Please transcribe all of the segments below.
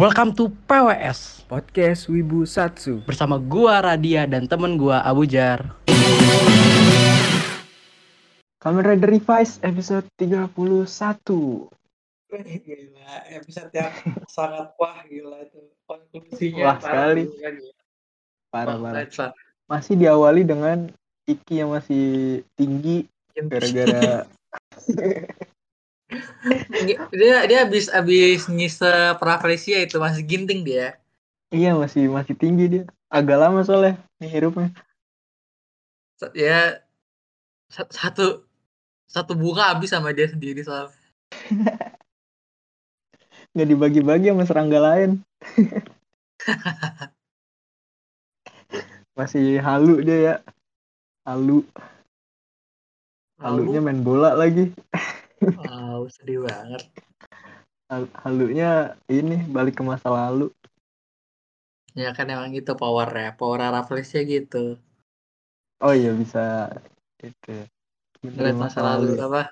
Welcome to PWS Podcast Wibu Satsu bersama gua Radia dan temen gua Abu Jar. Kamen Rider Revice episode 31. Gila, episode yang sangat wah gila itu. Konklusinya wah sekali. Parah. Masih diawali dengan Iki yang masih tinggi gara-gara dia habis nyisa Pravesia itu masih ginting dia. Iya, masih tinggi dia. Agak lama soalnya dihirupnya. Ya satu bunga habis sama dia sendiri soalnya. Enggak dibagi-bagi sama serangga lain. Masih halu dia ya. Halunya main bola lagi. Wow, sedih banget. Halunya ini balik ke masa lalu. Ya kan emang gitu power refleksnya gitu. Oh iya bisa itu. Ngeliat masa lalu. Apa?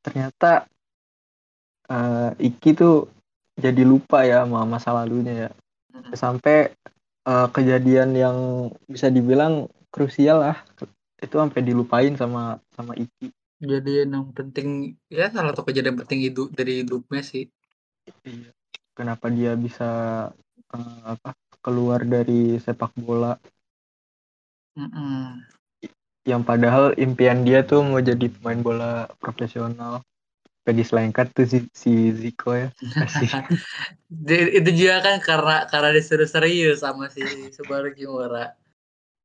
Ternyata Iki tuh jadi lupa ya sama masa lalunya ya. Sampai kejadian yang bisa dibilang krusial lah itu sampai dilupain sama Iki. Jadi yang penting ya salah satu kejadian penting hidup dari hidupnya sih. Iya. Kenapa dia bisa keluar dari sepak bola? Yang padahal impian dia tuh mau jadi pemain bola profesional. Tapi diselengkat tuh si Ziko ya. Itu juga kan karena disuruh serius sama si Subaru Kimura.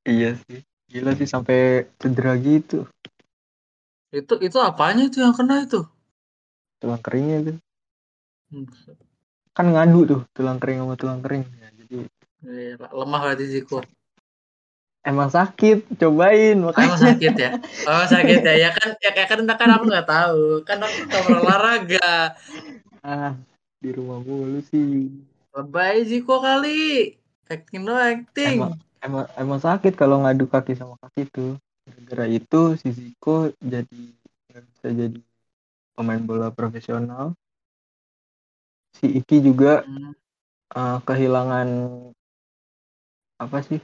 Iya sih. Gila sih sampai cedera gitu. Itu apanya tuh yang kena itu? Tulang keringnya tuh. Kan ngadu tuh tulang kering sama tulang kering. Ya, jadi lemah hati Ziko. Emang sakit, cobain makanya. Emang sakit ya? Oh sakit ya. Ya kan aku nggak tahu. Kan aku nggak olahraga. Di rumah mulu sih. Lebay Ziko kali. Acting. Emang sakit kalau ngadu kaki sama kaki tuh. Gara-gara itu si Ziko jadi nggak bisa jadi pemain bola profesional. Si Iki juga kehilangan apa sih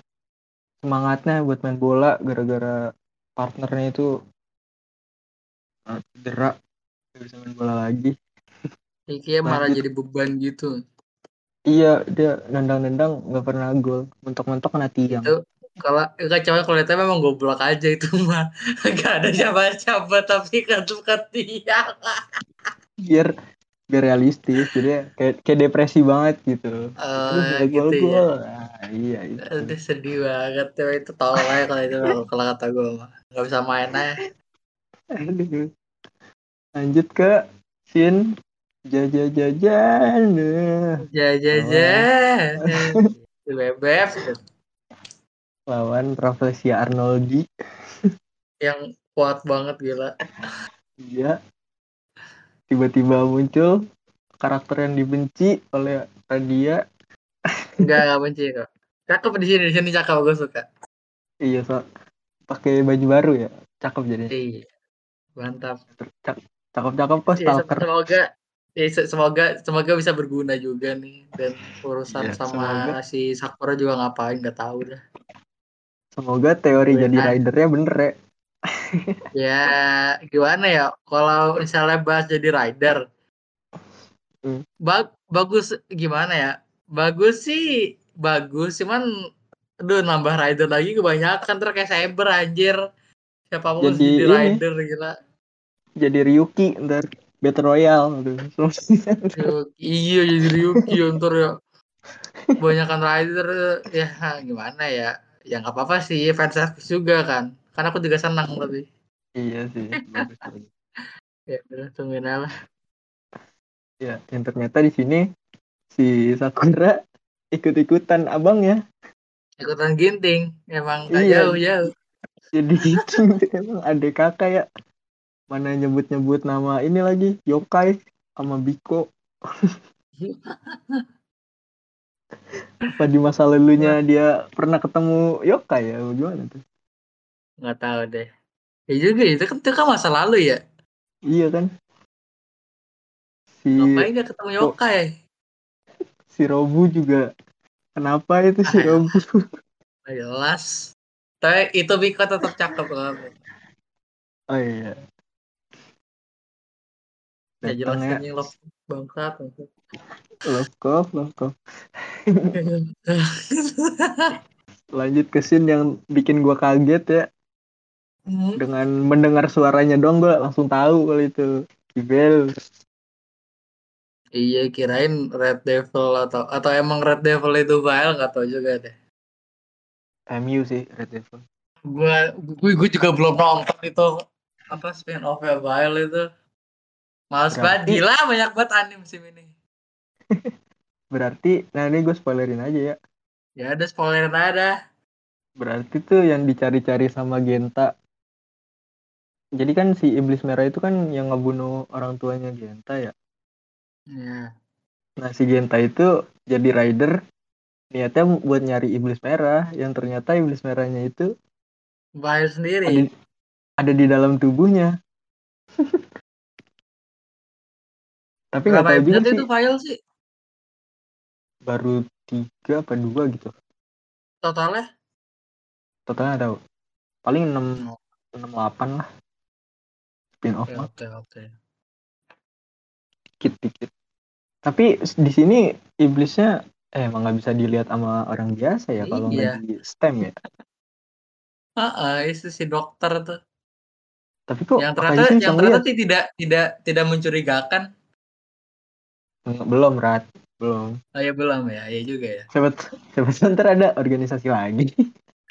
semangatnya buat main bola gara-gara partnernya itu cedera nggak bisa main bola lagi. Iki malah jadi beban gitu. Iya dia nendang nggak pernah gol, mentok-mentok kena tiang. Kalau lihatnya memang goblok aja itu mah. Gak ada siapa-siapa tapi ketukat dia. Biar realistis. Jadi kayak depresi banget gitu. Gol. Iya itu. Aduh, sedih banget. Itu tolol aja kalau kata gue mah. Gak bisa main aja. Lanjut ke scene jajajan. Bebek. Lawan Profesia Arnoldi yang kuat banget gila. Iya. Tiba-tiba muncul karakter yang dibenci oleh Radia. Enggak benci kok. Cakep di sini cakep, gue suka. Iya, so. Pakai baju baru ya. Cakep jadinya. Iya. Mantap. Cakep pas stalker. Semoga bisa berguna juga nih dan urusan sama semoga. Si Sakura juga ngapain enggak tahu dah. Semoga teori jadi ridernya bener ya. Ya gimana ya kalau misalnya bahas jadi rider bagus gimana ya. Bagus cuman aduh nambah rider lagi kebanyakan terus kayak Cyber anjir. Siapapun jadi rider gila. Jadi Ryuki ntar Battle Royale aduh. Iya jadi Ryuki ntar ya. Kebanyakan rider ya gimana ya. Ya nggak apa-apa sih, fans service juga kan. Karena aku juga senang lebih. Iya sih. Bagus. Ya udah tungguin aja. Ya, yang ternyata di sini si Sakura ikut-ikutan abang ya. Ikutan ginting, emang iya. Jauh. Jadi ginting emang adek kakak ya. Mana nyebut-nyebut nama ini lagi, Yokai sama Biko. Apa di masa lalunya dia pernah ketemu Yokai ya gimana tuh? Nggak tahu deh. Ya juga itu kan masa lalu ya. Iya kan. Ngapain nggak ketemu Yokai? Si Robu juga. Kenapa itu si Robu? Jelas. Tapi itu Biko tetap cakep banget. Oh iya. Ya jelaskannya love bangkat. Love cop. Lanjut ke scene yang bikin gua kaget ya. Dengan mendengar suaranya doang gua langsung tahu kalau itu Ibel. Iya, kirain Red Devil atau emang Red Devil itu Bael, nggak tahu juga deh. MU sih Red Devil. Gue juga belum nonton itu apa spin off ya Bael itu. Males banget, gila banyak banget anime musim ini. Berarti, nah ini gue spoilerin aja ya. Ya udah spoilerin aja. Berarti tuh yang dicari-cari sama Genta. Jadi kan si Iblis Merah itu kan yang ngebunuh orang tuanya Genta ya. Yeah. Nah si Genta itu jadi rider niatnya buat nyari Iblis Merah, yang ternyata Iblis Merahnya itu Bael sendiri ada di dalam tubuhnya. Tapi nggak tahu juga sih itu Bael sih baru 3 apa 2 gitu totalnya tahu paling 6-8 lah spin off. Oke. Dikit-dikit. Tapi di sini iblisnya emang nggak bisa dilihat sama orang biasa ya kalau nggak di stem ya. Itu si dokter tuh. Tapi kok yang ternyata tidak mencurigakan. Belum. Oh ya belum ya, iya juga ya. Sebetulnya ntar ada organisasi lagi.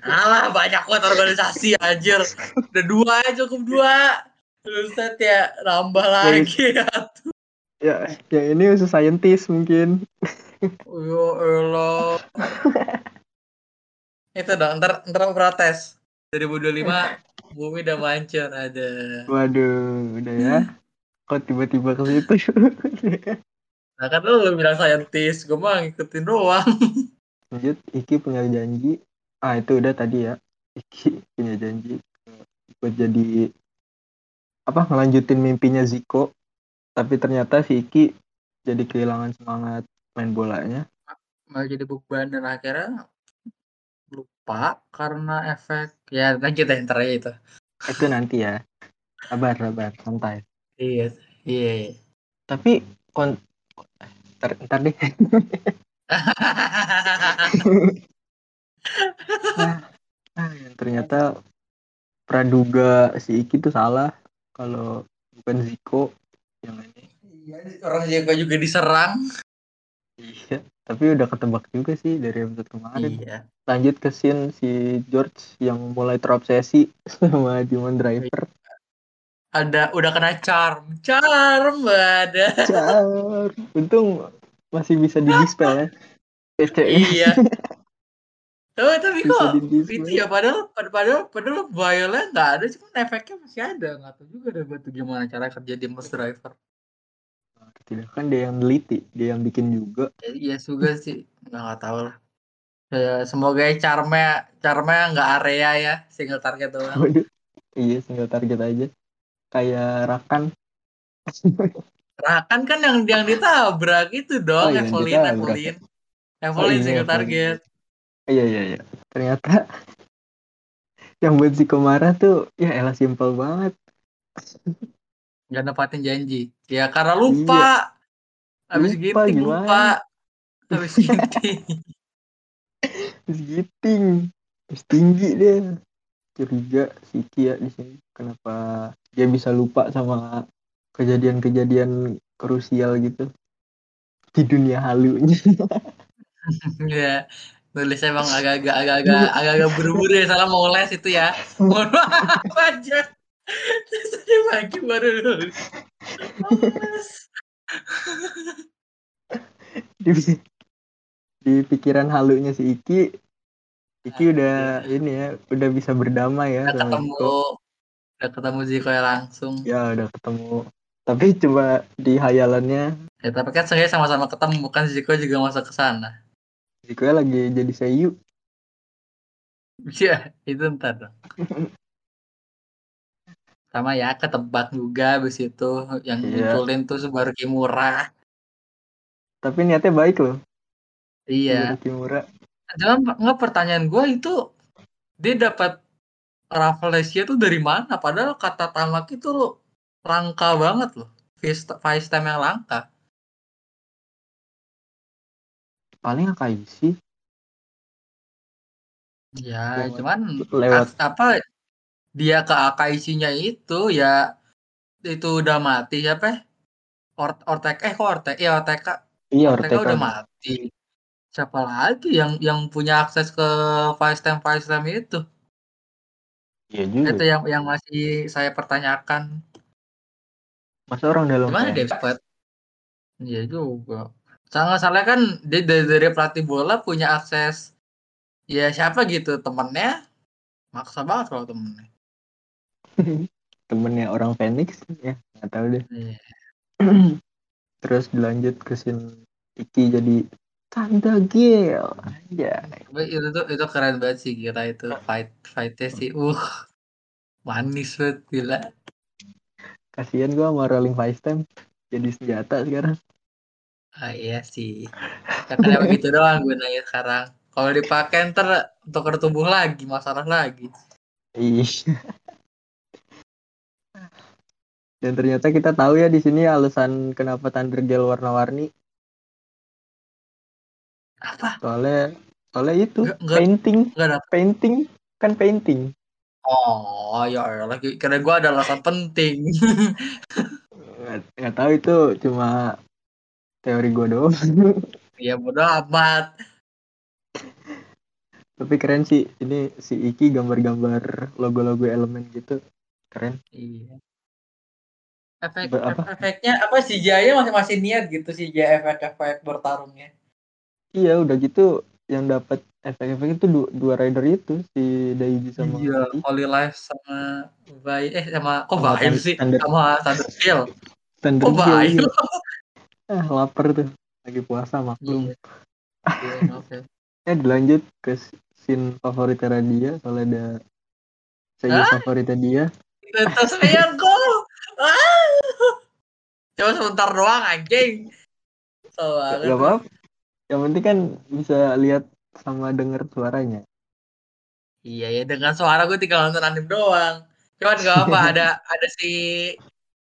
Alah banyak banget organisasi anjir. Udah 2 cukup 2. Terusnya ya nambah lagi atuh. Ya, yang ini usus scientist mungkin. Ya Allah. Itu dong, ntar mau protes. 2025, bumi udah mancur, ada. Waduh, udah ya. Kok tiba-tiba ke situ? Nah kan lu bilang scientist, gue mah ngikutin doang. Lanjut, Iki punya janji. Ah, itu udah tadi ya. Iki punya janji. Buat jadi, ngelanjutin mimpinya Ziko. Tapi ternyata si Iki jadi kehilangan semangat main bolanya. Malah jadi beban dan akhirnya lupa karena efek. Ya lanjutin ntar aja itu. Itu nanti ya. Sabar, santai. Iya. Tapi ntar deh. Nah, ternyata praduga si Iki tuh salah kalau bukan Ziko. Yang ini. Iya, orang Ziko juga diserang. Iya, tapi udah ketebak juga sih dari episode kemarin. Iya. Lanjut ke scene si George yang mulai terobsesi sama Demon Driver. Udah kena charm badan. Charm. Untung masih bisa di-dispel ya. Iya. Tapi kok itu ya padahal Violet nggak ada, cuma efeknya masih ada, nggak tahu juga deh batu gimana cara kerja di Mas Driver. Tidak kan dia yang neliti, dia yang bikin juga. Iya juga sih, nggak tahu lah. Semoga charmnya nggak area ya, single target doang. Waduh, iya single target aja, kayak Rakan. Rakan kan yang ditabrak itu dong, Evelyn single target. Iya. Ternyata yang buat Ziko marah tuh ya elah simpel banget. Gak nepatin janji. Ya karena lupa. Habis giting. Habis tinggi dia. Curiga si Kia di sini. Kenapa dia bisa lupa sama kejadian-kejadian krusial gitu di dunia halunya. Iya. Tulisnya emang agak-agak buru-buru ya, salah mau les itu ya. Mau apa aja. Terus tadi pagi baru nulis. Di pikiran halunya si Iki udah ini ya, udah bisa berdamai ya. Udah ketemu Ziko ya langsung. Ya udah ketemu. Tapi coba di hayalannya. Ya tapi kan saya sama-sama ketemu, bukan Ziko juga masuk ke sana. Ziko lagi jadi seiyu. Iya, itu ntar dong. Sama ya, ketebak juga abis itu. Yang munculin tuh Subaru Kimura. Tapi niatnya baik loh. Iya. Enggak, pertanyaan gue itu dia dapat Rafflesia tuh dari mana? Padahal kata Tamaki itu lo langka banget loh. Faiz time yang langka. Paling Akaisi. Ya, cuman lewat apa dia ke Akaisinya itu ya itu udah mati siapa ya? Ortega. Iya, Ortega udah mati. Siapa lagi yang punya akses ke Faiz time itu? Ya juga. Itu yang masih saya pertanyakan. Masa orang dalam gimana dia dapat? Iya juga. Salah kan dia dari pelatih bola punya akses. Ya siapa gitu temennya? Maksa banget kalau temennya. Temennya orang Phoenix ya, nggak tahu deh. Yeah. Terus dilanjut ke scene Iki jadi Tender gel aja. Itu keren banget sih gila itu fightnya sih. Manis banget gila. Kasihan gue sama rolling Faiz time jadi senjata sekarang. Ah iya sih. Karena begitu doang gunanya sekarang. Kalau dipakai ntar tuker tubuh lagi, masalah lagi. Iya. Dan ternyata kita tahu ya di sini alasan kenapa Tender gel warna-warni. Apa? Soalnya itu painting. Oh ya lagi karena gue ada alasan penting. Nggak tahu itu cuma teori gue doang. Iya bodo amat. Tapi keren sih ini si Iki gambar-gambar logo-logo elemen gitu keren. Iya. Efeknya apa si Jaya masih niat gitu si Jaya efek bertarungnya. Iya udah gitu yang dapat efek-efek itu dua rider itu si Daiji sama iya, Holy Life sama Thunderfield. Thunderfield. Lapar tuh lagi puasa maklum. Oke. Ya dilanjut ke scene favoritnya Radia soalnya ada saya favoritnya dia. Terus lihat gol. Coba sebentar doang anjing. So banget. Gak apa-apa. Yang penting kan bisa lihat sama denger suaranya. Iya ya, dengan suara gue tinggal nonton anime doang. Cuman gak apa ada si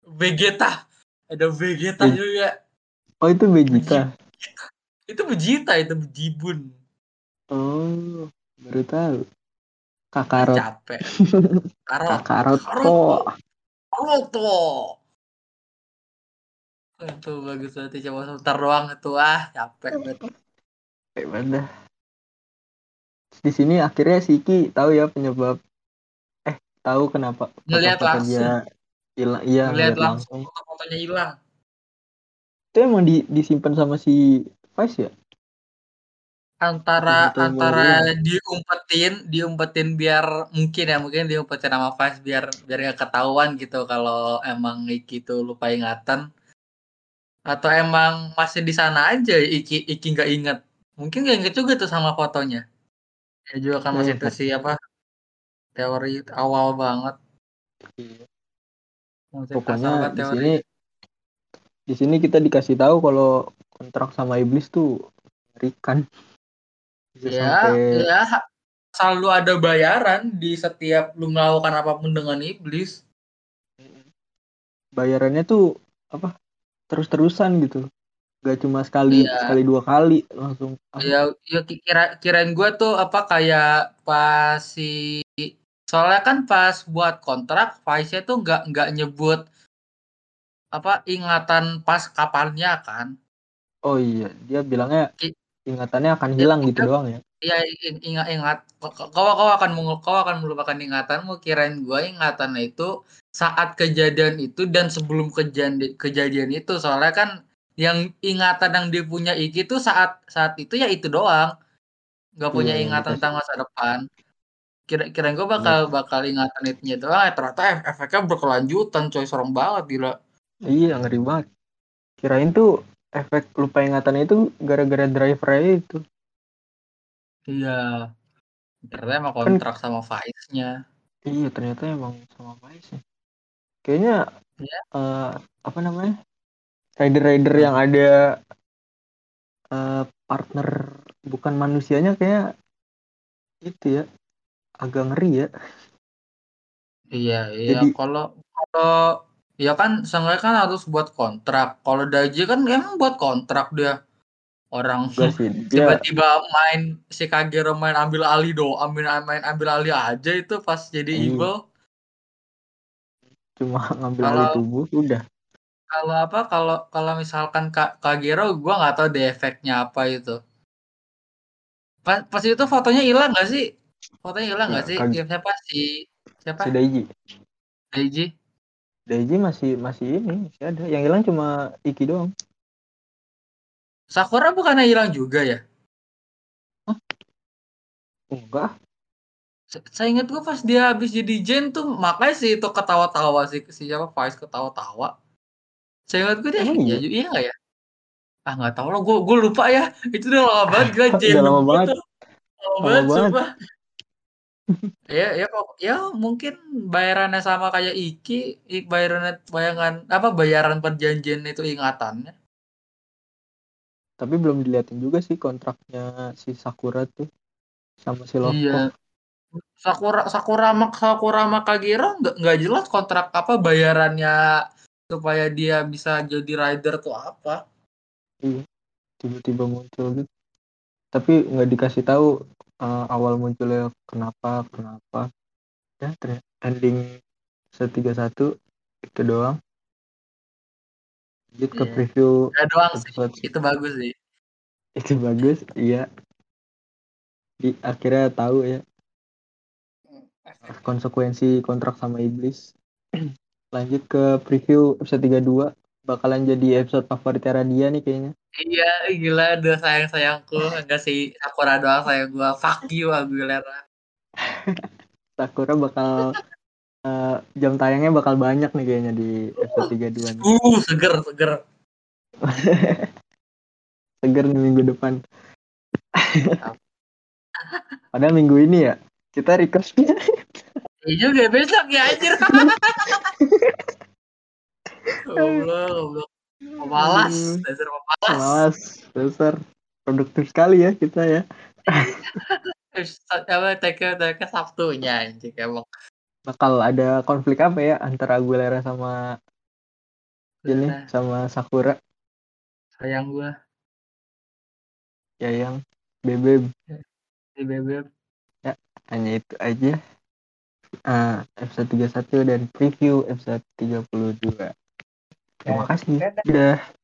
Vegeta. Ada Vegeta juga. Oh itu Vegeta. Itu Vegebun. Oh, baru tahu. Kakarot. Capek. Kakarot. Itu bagus banget coba sebentar doang itu capek banget. Kayak mana? Di sini akhirnya si Iki tahu ya penyebab tahu kenapa ngelihat langsung hilang. Iya, ngelihat langsung fotonya hilang. Itu emang disimpan sama si Fais ya? Antara diumpetin biar mungkin diumpetin sama Fais biar enggak ketahuan gitu kalau emang Iki tuh lupa ingatan. Atau emang masih di sana aja Iki nggak inget, mungkin nggak inget juga tuh sama fotonya. Ya juga kan masih itu siapa teori awal banget. Pokoknya di sini kita dikasih tahu kalau kontrak sama iblis tuh mengerikan. Ya selalu ada bayaran di setiap lu melakukan apapun dengan iblis. Bayarannya tuh apa? Terus-terusan gitu, gak cuma sekali dua kali langsung. Iya kirain gue tuh kayak pas si soalnya kan pas buat kontrak Faisnya tuh nggak nyebut ingatan pas kapannya kan. Oh iya dia bilangnya ingatannya akan hilang gitu doang ya. Iya ingat kau akan melupakan ingatanmu. Kirain gue ingatan itu saat kejadian itu dan sebelum kejadian itu. Soalnya kan yang ingatan yang dia punya Iki itu saat itu ya itu doang. Gak punya ingatan tentang masa depan. Kirain gue bakal ingatan itunya doang. Ternyata efeknya berkelanjutan coy, serem banget gila. Iya ngeri banget. Kirain tuh efek lupa ingatan itu gara-gara drivernya itu. Iya. Ternyata emang kontrak sama Faiz-nya. Iya, ternyata emang sama Faiz-nya. Kayaknya rider-rider yang ada partner bukan manusianya kayak itu ya, agak ngeri ya. Iya. Jadi, kalau ya kan seenggaknya kan harus buat kontrak. Kalau Daiji kan emang buat kontrak dia. Orang Gasin, tiba-tiba dia main si Kagerou main ambil alih aja itu pas jadi evil. Cuma ngambil alih tubuh udah. Kalau apa kalau misalkan Kagerou gua enggak tahu deh efeknya apa itu. Pas itu fotonya hilang enggak sih? Fotonya hilang enggak ya, sih? Siapa? Si Daiji. Daiji masih ini, masih ada. Yang hilang cuma Iki doang. Sakura bukannya hilang juga ya? Hah? Enggak. Saya ingat gua pas dia habis jadi Jen tuh makanya sih itu ketawa-tawa sih si siapa Faiz ketawa-tawa. Saya ingat gua dia iya enggak ya? Ah enggak tahu lah gua lupa ya. Itu udah lama banget gila Jen. Udah lama banget. Lama banget. ya mungkin bayarannya sama kayak Iki, bayaran perjanjian itu ingatannya. Tapi belum diliatin juga sih kontraknya si Sakura tuh sama si Loko. Iya. Sakura sama Kagerou enggak jelas kontrak apa bayarannya supaya dia bisa jadi rider tuh apa. Iya. Tiba-tiba muncul gitu. Tapi enggak dikasih tahu awal munculnya kenapa ya ending 131 itu doang lanjut ke preview ya doang episode. Sih itu bagus iya di akhirnya tahu ya konsekuensi kontrak sama iblis. Lanjut ke preview episode 32 bakalan jadi episode favorit Radia nih kayaknya. Iya, gila, udah sayang-sayangku. Enggak sih, Sakura doang sayang gue. Fuck you, Aguilera. Sakura bakal jam tayangnya bakal banyak nih kayaknya di episode 32 nih. Seger. Seger nih minggu depan. Padahal minggu ini ya, kita requestnya. Iya juga, besok ya, anjir. Goblok. Pemalas, dasar produktif sekali ya kita ya. Teka Sabtunya anjir emang. Bakal ada konflik apa ya antara Aguilera sama ini sama Sakura? Sayang gua. Ya yang Bebeb. Ya, hanya itu aja. Episode 31 dan preview episode 32. Terima kasih. Dadah.